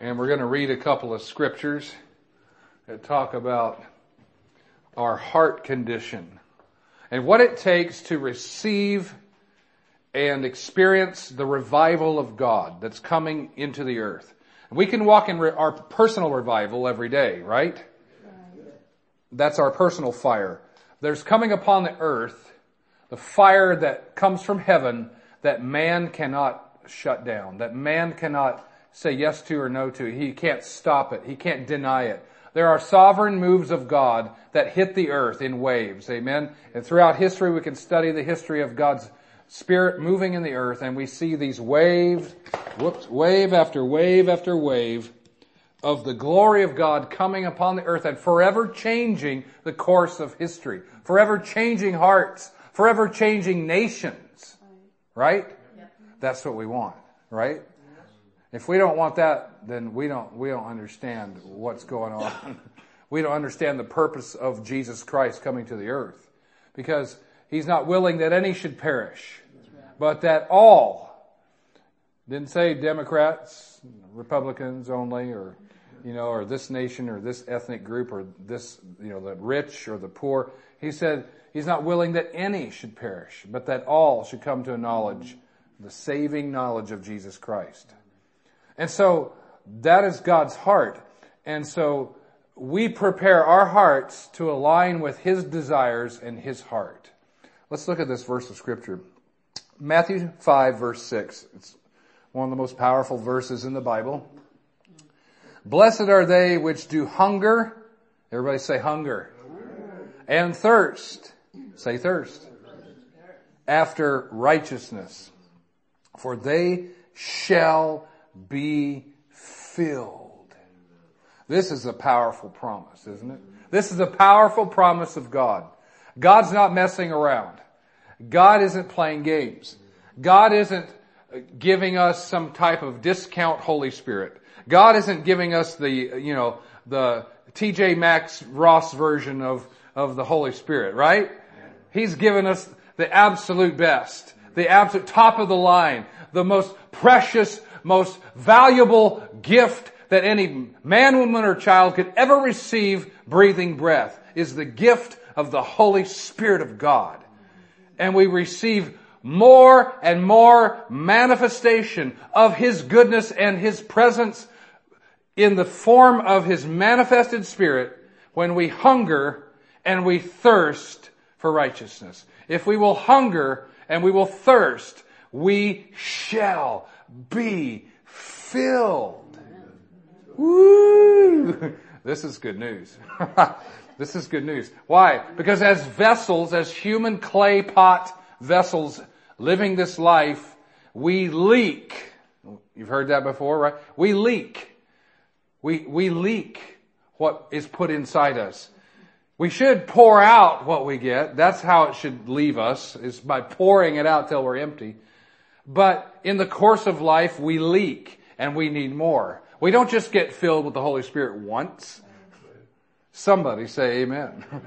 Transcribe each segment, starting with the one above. And we're going to read a couple of scriptures that talk about our heart condition and what it takes to receive and experience the revival of God that's coming into the earth. We can walk in our personal revival every day, right? That's our personal fire. There's coming upon the earth the fire that comes from heaven that man cannot shut down, that man cannot say yes to or no to. He can't stop it. He can't deny it. There are sovereign moves of God that hit the earth in waves, amen? And throughout history, we can study the history of God's Spirit moving in the earth, and we see these wave after wave after wave of the glory of God coming upon the earth and forever changing the course of history, forever changing hearts, forever changing nations, right? That's what we want, right? If we don't want that, then we don't understand what's going on. We don't understand the purpose of Jesus Christ coming to the earth, because He's not willing that any should perish, but that all, didn't say Democrats, Republicans only, or, you know, or this nation or this ethnic group or this, you know, the rich or the poor. He said He's not willing that any should perish, but that all should come to a knowledge, the saving knowledge of Jesus Christ. And so that is God's heart. And so we prepare our hearts to align with His desires and His heart. Let's look at this verse of Scripture. Matthew 5, verse 6. It's one of the most powerful verses in the Bible. Blessed are they which do hunger. Everybody say hunger. And thirst. Say thirst. After righteousness. For they shall be filled. This is a powerful promise, isn't it? This is a powerful promise of God. God's not messing around. God isn't playing games. God isn't giving us some type of discount Holy Spirit. God isn't giving us the, you know, the TJ Maxx Ross version of the Holy Spirit, right? He's given us the absolute best, the absolute top of the line, the most precious, most valuable gift that any man, woman, or child could ever receive, breathing breath, is the gift of the Holy Spirit of God. And we receive more and more manifestation of His goodness and His presence in the form of His manifested Spirit when we hunger and we thirst for righteousness. If we will hunger and we will thirst, we shall be filled. Woo! This is good news. This is good news. Why? Because as vessels, as human clay pot vessels living this life, we leak. You've heard that before, right? We leak. We leak what is put inside us. We should pour out what we get. That's how it should leave us, is by pouring it out till we're empty. But in the course of life, we leak and we need more. We don't just get filled with the Holy Spirit once. Somebody say amen. Amen.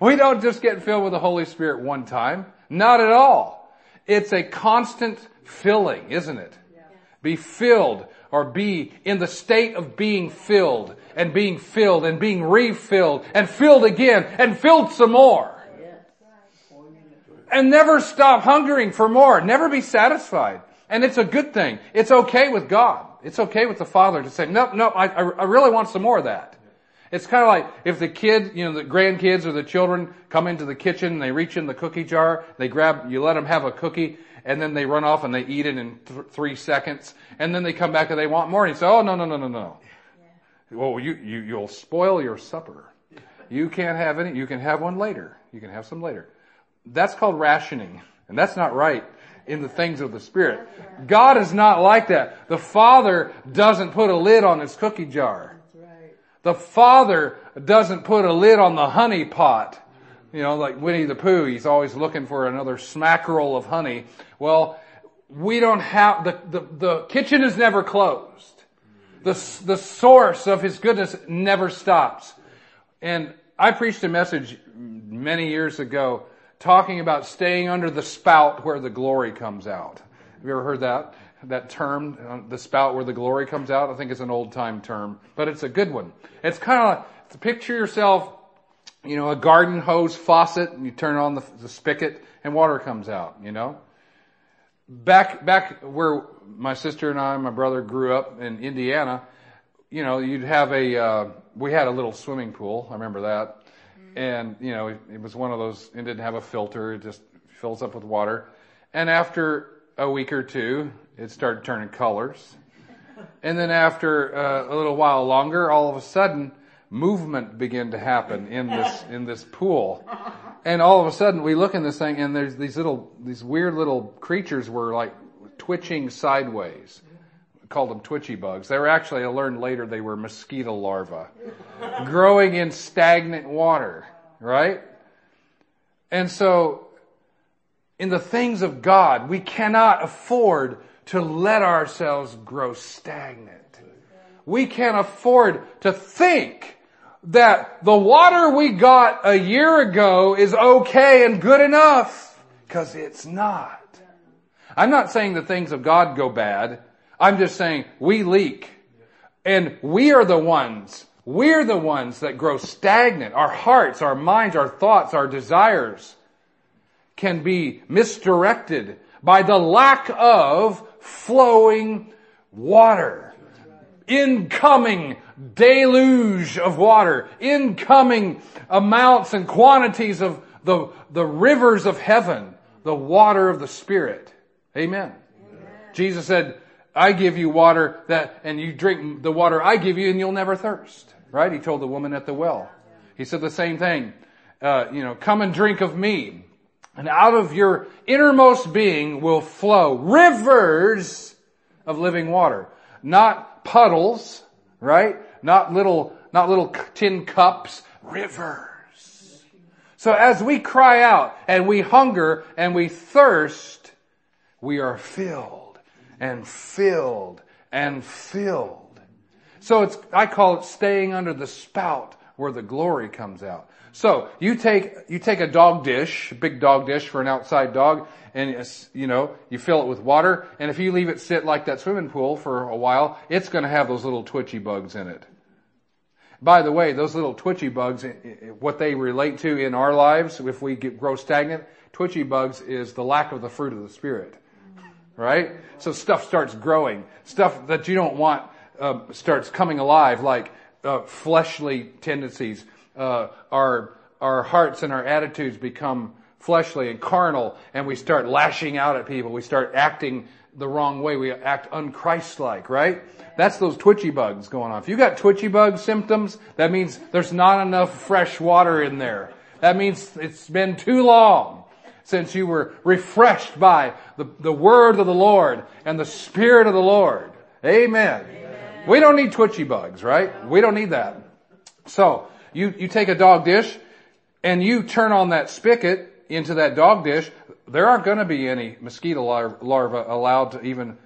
We don't just get filled with the Holy Spirit one time. Not at all. It's a constant filling, isn't it? Yeah. Be filled, or be in the state of being filled and being filled and being refilled and filled again and filled some more. Yeah. And never stop hungering for more. Never be satisfied. And it's a good thing. It's okay with God. It's okay with the Father to say, nope, I really want some more of that. It's kind of like if the kid, you know, the grandkids or the children come into the kitchen and they reach in the cookie jar, you let them have a cookie, and then they run off and they eat it in 3 seconds, and then they come back and they want more, and you say, oh, no. Yeah. Well, you'll spoil your supper. You can't have any, you can have one later. You can have some later. That's called rationing, and that's not right in the things of the Spirit. God is not like that. The Father doesn't put a lid on His cookie jar. The Father doesn't put a lid on the honey pot. You know, like Winnie the Pooh, he's always looking for another smackerel of honey. Well, we don't have, the kitchen is never closed. The source of His goodness never stops. And I preached a message many years ago talking about staying under the spout where the glory comes out. Have you ever heard that? that term, the spout where the glory comes out. I think it's an old time term, but it's a good one. It's kind of, picture yourself, you know, a garden hose faucet, and you turn on the spigot and water comes out, you know. Back where my sister and I, my brother grew up in Indiana, you know, you'd have we had a little swimming pool. I remember that. And, you know, it was one of those, it didn't have a filter. It just fills up with water. And after a week or two, it started turning colors. And then after a little while longer, all of a sudden, movement began to happen in this pool. And all of a sudden we look in this thing and there's these weird little creatures were like twitching sideways. We called them twitchy bugs. They were actually, I learned later, they were mosquito larvae growing in stagnant water, right? And so in the things of God, we cannot afford to let ourselves grow stagnant. We can't afford to think that the water we got a year ago is okay and good enough, because it's not. I'm not saying the things of God go bad. I'm just saying we leak. And we're the ones that grow stagnant. Our hearts, our minds, our thoughts, our desires can be misdirected by the lack of flowing water. Incoming deluge of water, incoming amounts and quantities of the rivers of heaven, the water of the Spirit. Amen. Amen. Jesus said, I give you water and you drink the water I give you and you'll never thirst. Right? He told the woman at the well. He said the same thing. Come and drink of me, and out of your innermost being will flow rivers of living water. Not puddles, right? Not little tin cups, rivers. So as we cry out and we hunger and we thirst, we are filled and filled and filled. So I call it staying under the spout where the glory comes out. So you take a dog dish, a big dog dish for an outside dog, and you fill it with water, and if you leave it sit like that swimming pool for a while, it's going to have those little twitchy bugs in it. By the way, those little twitchy bugs, what they relate to in our lives, if we grow stagnant, twitchy bugs is the lack of the fruit of the Spirit, right? So stuff starts growing, stuff that you don't want starts coming alive, like fleshly tendencies. Our hearts and our attitudes become fleshly and carnal, and we start lashing out at people. We start acting the wrong way. We act unchristlike, right? That's those twitchy bugs going on. If you got twitchy bug symptoms, that means there's not enough fresh water in there. That means it's been too long since you were refreshed by the word of the Lord and the Spirit of the Lord. Amen. Amen. We don't need twitchy bugs, right? We don't need that. So, you take a dog dish and you turn on that spigot into that dog dish. There aren't going to be any mosquito larvae allowed to even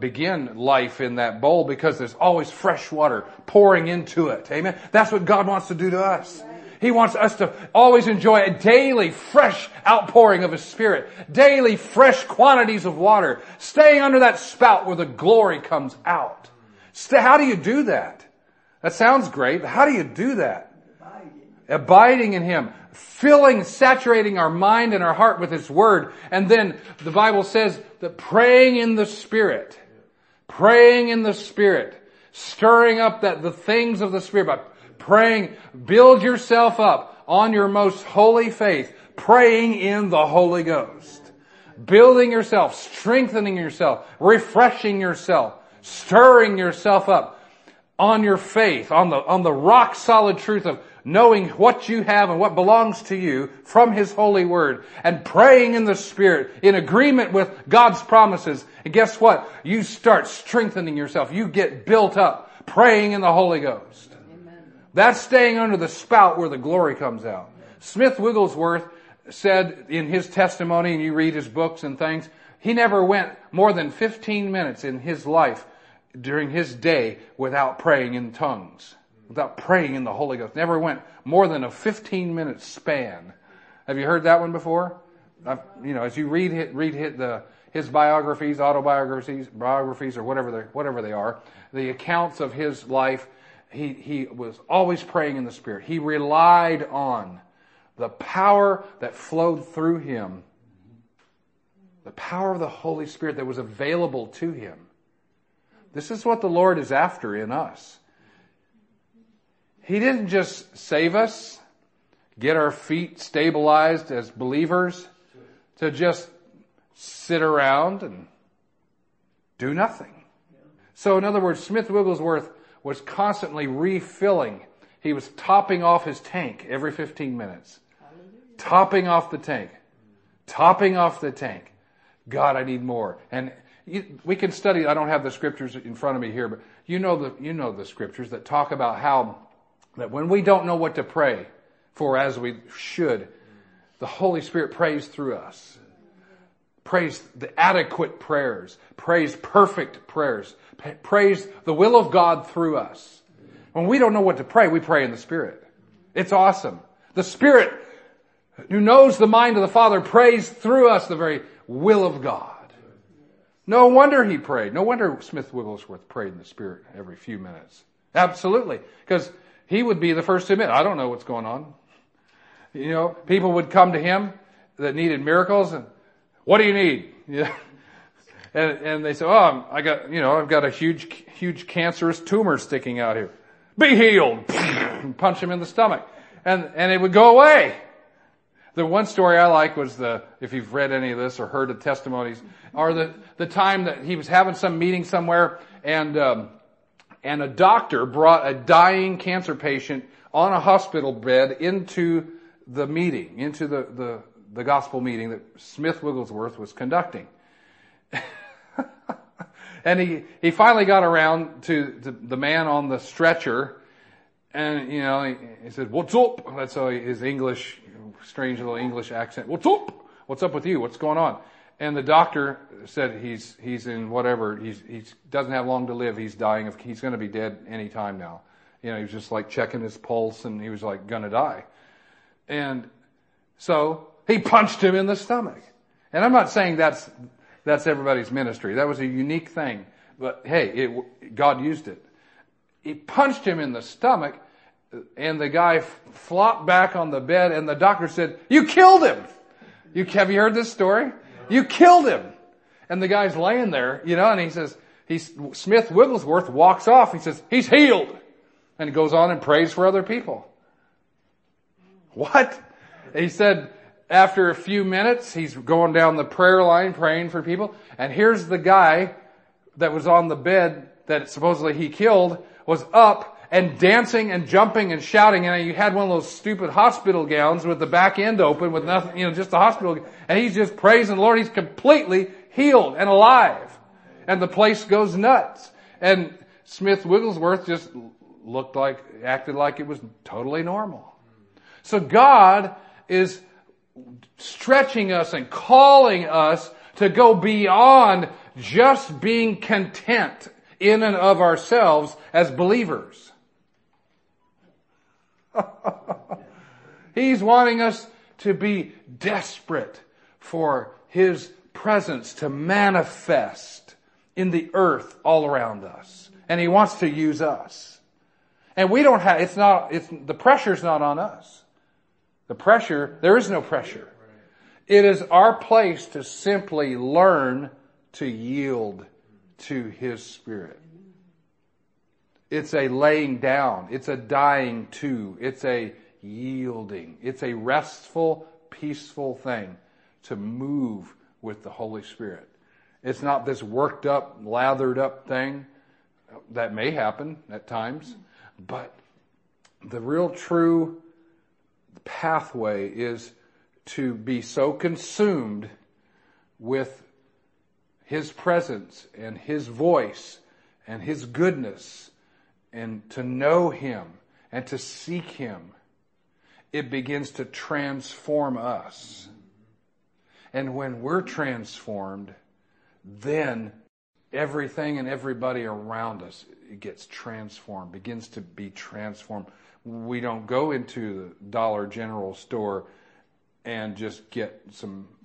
begin life in that bowl, because there's always fresh water pouring into it. Amen. That's what God wants to do to us. He wants us to always enjoy a daily fresh outpouring of His Spirit, daily fresh quantities of water, staying under that spout where the glory comes out. How do you do that? That sounds great. How do you do that? Abiding in Him, filling, saturating our mind and our heart with His Word. And then the Bible says that praying in the Spirit, stirring up the things of the Spirit by praying, build yourself up on your most holy faith, praying in the Holy Ghost, building yourself, strengthening yourself, refreshing yourself, stirring yourself up on your faith, on the rock solid truth of knowing what you have and what belongs to you from His holy word, and praying in the Spirit in agreement with God's promises. And guess what? You start strengthening yourself. You get built up praying in the Holy Ghost. Amen. That's staying under the spout where the glory comes out. Smith Wigglesworth said in his testimony, and you read his books and things, he never went more than 15 minutes in his life during his day without praying in tongues, without praying in the Holy Ghost. Never went more than a 15-minute span. Have you heard that one before? As you read his biographies, autobiographies, biographies, or whatever they are, the accounts of his life, he was always praying in the Spirit. He relied on the power that flowed through him, the power of the Holy Spirit that was available to him. This is what the Lord is after in us. He didn't just save us, get our feet stabilized as believers, to just sit around and do nothing. So in other words, Smith Wigglesworth was constantly refilling. He was topping off his tank every 15 minutes. Topping off the tank. Topping off the tank. God, I need more. And we can study, I don't have the scriptures in front of me here, but you know the scriptures that talk about how that when we don't know what to pray for as we should, the Holy Spirit prays through us. Prays the adequate prayers. Prays perfect prayers. Prays the will of God through us. When we don't know what to pray, we pray in the Spirit. It's awesome. The Spirit who knows the mind of the Father prays through us the very will of God. No wonder he prayed. No wonder Smith Wigglesworth prayed in the Spirit every few minutes. Absolutely. Because he would be the first to admit, I don't know what's going on. You know, people would come to him that needed miracles and, what do you need? Yeah. And they say, oh, I've got a huge cancerous tumor sticking out here. Be healed! And punch him in the stomach. And it would go away. The one story I like was if you've read any of this or heard of testimonies, or the time that he was having some meeting somewhere and a doctor brought a dying cancer patient on a hospital bed into the meeting, into the gospel meeting that Smith Wigglesworth was conducting. And he finally got around to the man on the stretcher. And, he said, what's up? That's his English, strange little English accent. What's up? What's up with you? What's going on? And the doctor said he's in whatever. He doesn't have long to live. He's dying. He's going to be dead any time now. He was just like checking his pulse and he was like going to die. And so he punched him in the stomach. And I'm not saying that's everybody's ministry. That was a unique thing. But hey, God used it. He punched him in the stomach. And the guy flopped back on the bed, and the doctor said, you killed him. Have you heard this story? You killed him. And the guy's laying there, and he says, Smith Wigglesworth walks off. He says, he's healed. And he goes on and prays for other people. What? He said, after a few minutes, he's going down the prayer line praying for people. And here's the guy that was on the bed that supposedly he killed was up and dancing and jumping and shouting, and he had one of those stupid hospital gowns with the back end open with nothing, just the hospital, and he's just praising the Lord. He's completely healed and alive. And the place goes nuts. And Smith Wigglesworth just acted like it was totally normal. So God is stretching us and calling us to go beyond just being content in and of ourselves as believers. He's wanting us to be desperate for His presence to manifest in the earth all around us. And He wants to use us. And we don't have, the pressure's not on us. There is no pressure. It is our place to simply learn to yield to His Spirit. It's a laying down. It's a dying to. It's a yielding. It's a restful, peaceful thing to move with the Holy Spirit. It's not this worked up, lathered up thing. That may happen at times. But the real true pathway is to be so consumed with His presence and His voice and His goodness, and to know Him and to seek Him, it begins to transform us. And when we're transformed, then everything and everybody around us gets transformed, begins to be transformed. We don't go into the Dollar General store and just get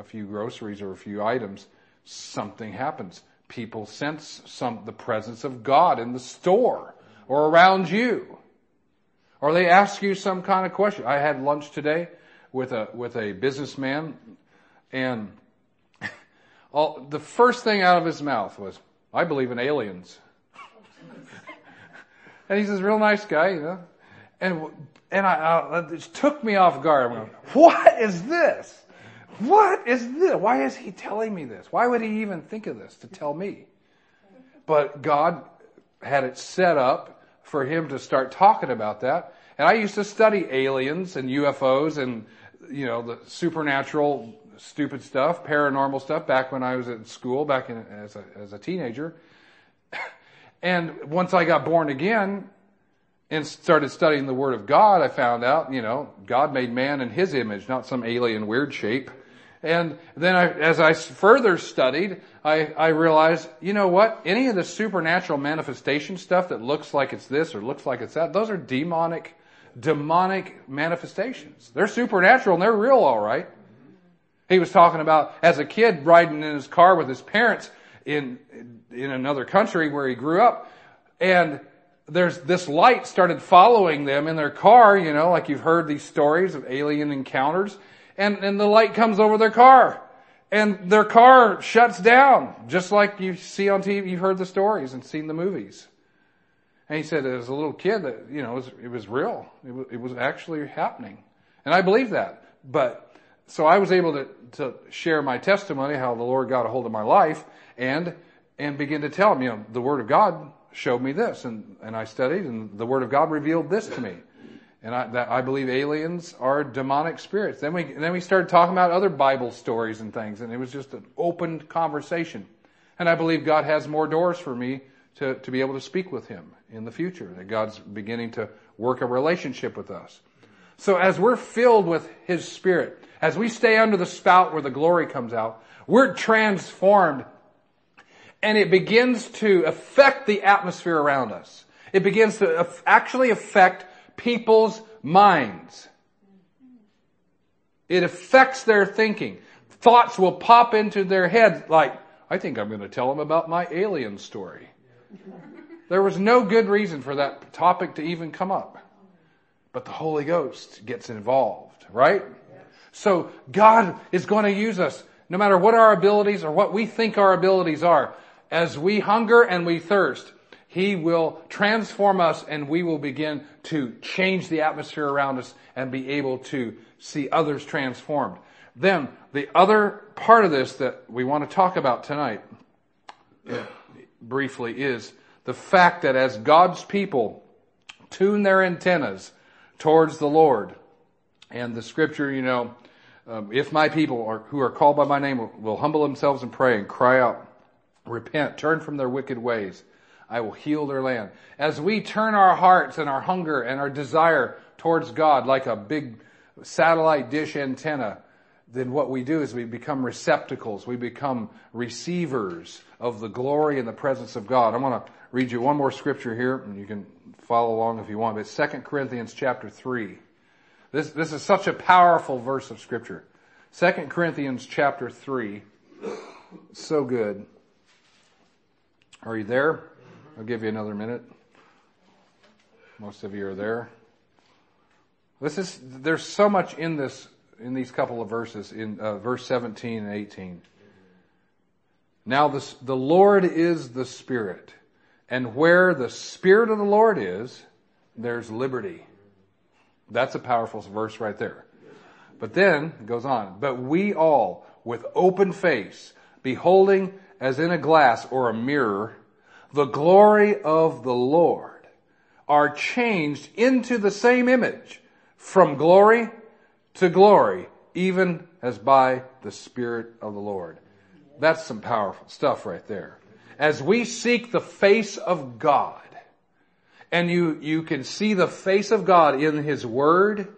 a few groceries or a few items something happens. People sense the presence of God in the store or around you. Or they ask you some kind of question. I had lunch today with a businessman, and the first thing out of his mouth was, "I believe in aliens." And he's this real nice guy, you know. And it took me off guard. I'm going, what is this? What is this? Why is he telling me this? Why would he even think of this to tell me? But God had it set up for him to start talking about that. And I used to study aliens and UFOs and, you know, the supernatural stupid stuff, paranormal stuff back when I was at school, back in, as a teenager. And once I got born again and started studying the Word of God, I found out, you know, God made man in His image, not some alien weird shape. And then as I further studied, I realized, you know what? Any of the supernatural manifestation stuff that looks like it's this or looks like it's that, those are demonic manifestations. They're supernatural and they're real, all right. He was talking about as a kid riding in his car with his parents in another country where he grew up, and there's this light started following them in their car, you know, like you've heard these stories of alien encounters, and the light comes over their car and their car shuts down, just like you see on TV. You've heard the stories and seen the movies. And he said, as a little kid, that, you know, it was real. It was actually happening. And I believe that. But so I was able to share my testimony, how the Lord got a hold of my life, and begin to tell him, you know, the Word of God showed me this, and I studied, and the Word of God revealed this to me. And I believe aliens are demonic spirits. Then we started talking about other Bible stories and things, and it was just an open conversation. And I believe God has more doors for me to be able to speak with Him in the future, that God's beginning to work a relationship with us. So as we're filled with His Spirit, as we stay under the spout where the glory comes out, we're transformed, and it begins to affect the atmosphere around us. It begins to actually affect people's minds. It affects their thinking. Thoughts will pop into their head like, I think I'm going to tell them about my alien story. There was no good reason for that topic to even come up. But the Holy Ghost gets involved, right? So God is going to use us, no matter what our abilities or what we think our abilities are. As we hunger and we thirst, He will transform us, and we will begin to change the atmosphere around us and be able to see others transformed. Then the other part of this that we want to talk about tonight briefly is the fact that as God's people tune their antennas towards the Lord, and the scripture, you know, if my people who are called by my name will humble themselves and pray and cry out, repent, turn from their wicked ways, I will heal their land. As we turn our hearts and our hunger and our desire towards God like a big satellite dish antenna, then what we do is we become receptacles. We become receivers of the glory and the presence of God. I want to read you one more scripture here, and you can follow along if you want. But 2 Corinthians chapter 3. This is such a powerful verse of scripture. 2 Corinthians chapter 3. So good. Are you there? I'll give you another minute. Most of you are there. There's so much in this, in these couple of verses, in verse 17 and 18. Now the Lord is the Spirit, and where the Spirit of the Lord is, there's liberty. That's a powerful verse right there. But then it goes on, but we all, with open face, beholding as in a glass or a mirror, the glory of the Lord, are changed into the same image from glory to glory, even as by the Spirit of the Lord. That's some powerful stuff right there. As we seek the face of God, and you can see the face of God in His Word,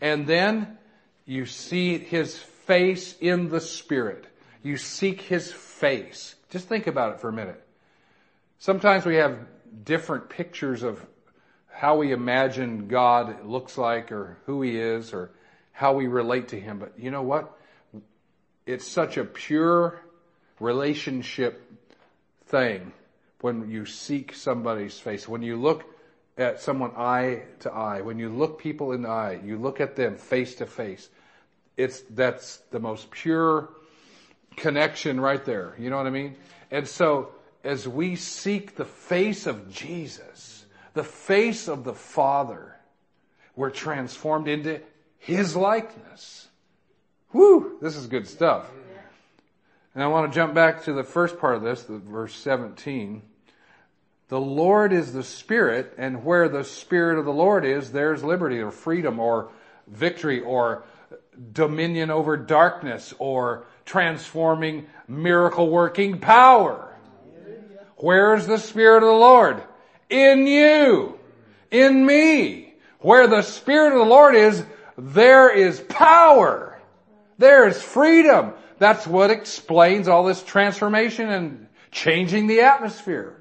and then you see His face in the Spirit. You seek His face. Just think about it for a minute. Sometimes we have different pictures of how we imagine God looks like, or who He is, or how we relate to Him. But you know what? It's such a pure, relationship thing when you seek somebody's face, when you look at someone eye to eye, when you look people in the eye, you look at them face to face. That's the most pure connection right there. You know what I mean? And so as we seek the face of Jesus, the face of the Father, we're transformed into His likeness. Whoo! This is good stuff. And I want to jump back to the first part of this, verse 17. The Lord is the Spirit, and where the Spirit of the Lord is, there's liberty or freedom or victory or dominion over darkness or transforming, miracle-working power. Where's the Spirit of the Lord? In you, in me. Where the Spirit of the Lord is, there is power. There is freedom. That's what explains all this transformation and changing the atmosphere.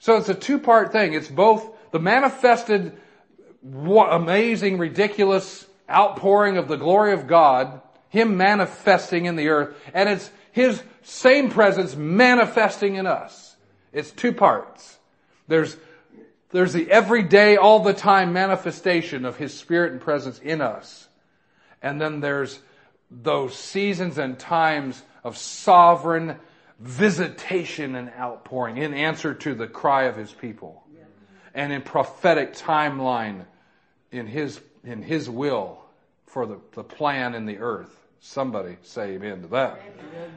So it's a two-part thing. It's both the manifested, amazing, ridiculous outpouring of the glory of God, Him manifesting in the earth, and it's His same presence manifesting in us. It's two parts. There's the everyday, all the time manifestation of His Spirit and presence in us. And then there's those seasons and times of sovereign visitation and outpouring in answer to the cry of His people, and in prophetic timeline in His will for the plan in the earth. Somebody say amen to that. Amen.